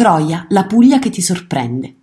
Troia, la Puglia che ti sorprende.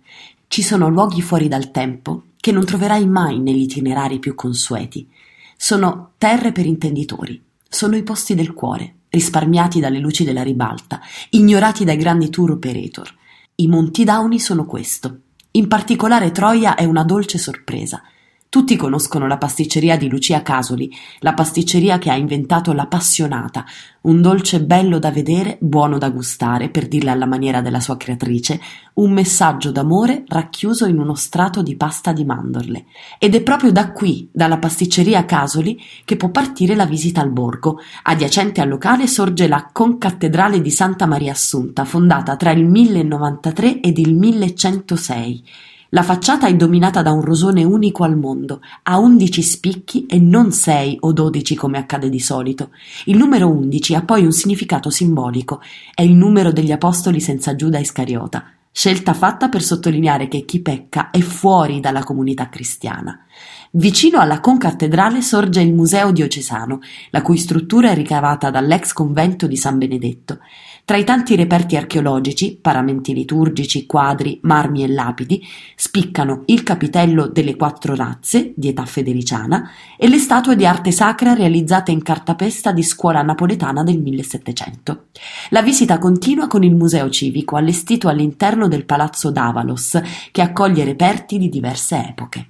Ci sono luoghi fuori dal tempo che non troverai mai negli itinerari più consueti. Sono terre per intenditori, sono i posti del cuore, risparmiati dalle luci della ribalta, ignorati dai grandi tour operator. I Monti Dauni sono questo. In particolare Troia è una dolce sorpresa. Tutti conoscono la pasticceria di Lucia Casoli, la pasticceria che ha inventato la Passionata, un dolce bello da vedere, buono da gustare, per dirla alla maniera della sua creatrice, un messaggio d'amore racchiuso in uno strato di pasta di mandorle. Ed è proprio da qui, dalla pasticceria Casoli, che può partire la visita al borgo. Adiacente al locale sorge la Concattedrale di Santa Maria Assunta, fondata tra il 1093 ed il 1106. La facciata è dominata da un rosone unico al mondo, ha 11 spicchi e non 6 o 12 come accade di solito. Il numero 11 ha poi un significato simbolico, è il numero degli apostoli senza Giuda Iscariota, scelta fatta per sottolineare che chi pecca è fuori dalla comunità cristiana. Vicino alla concattedrale sorge il Museo Diocesano, la cui struttura è ricavata dall'ex convento di San Benedetto. Tra i tanti reperti archeologici, paramenti liturgici, quadri, marmi e lapidi, spiccano il Capitello delle Quattro Razze, di età federiciana, e le statue di arte sacra realizzate in cartapesta di scuola napoletana del 1700. La visita continua con il Museo Civico, allestito all'interno del Palazzo D'Avalos, che accoglie reperti di diverse epoche.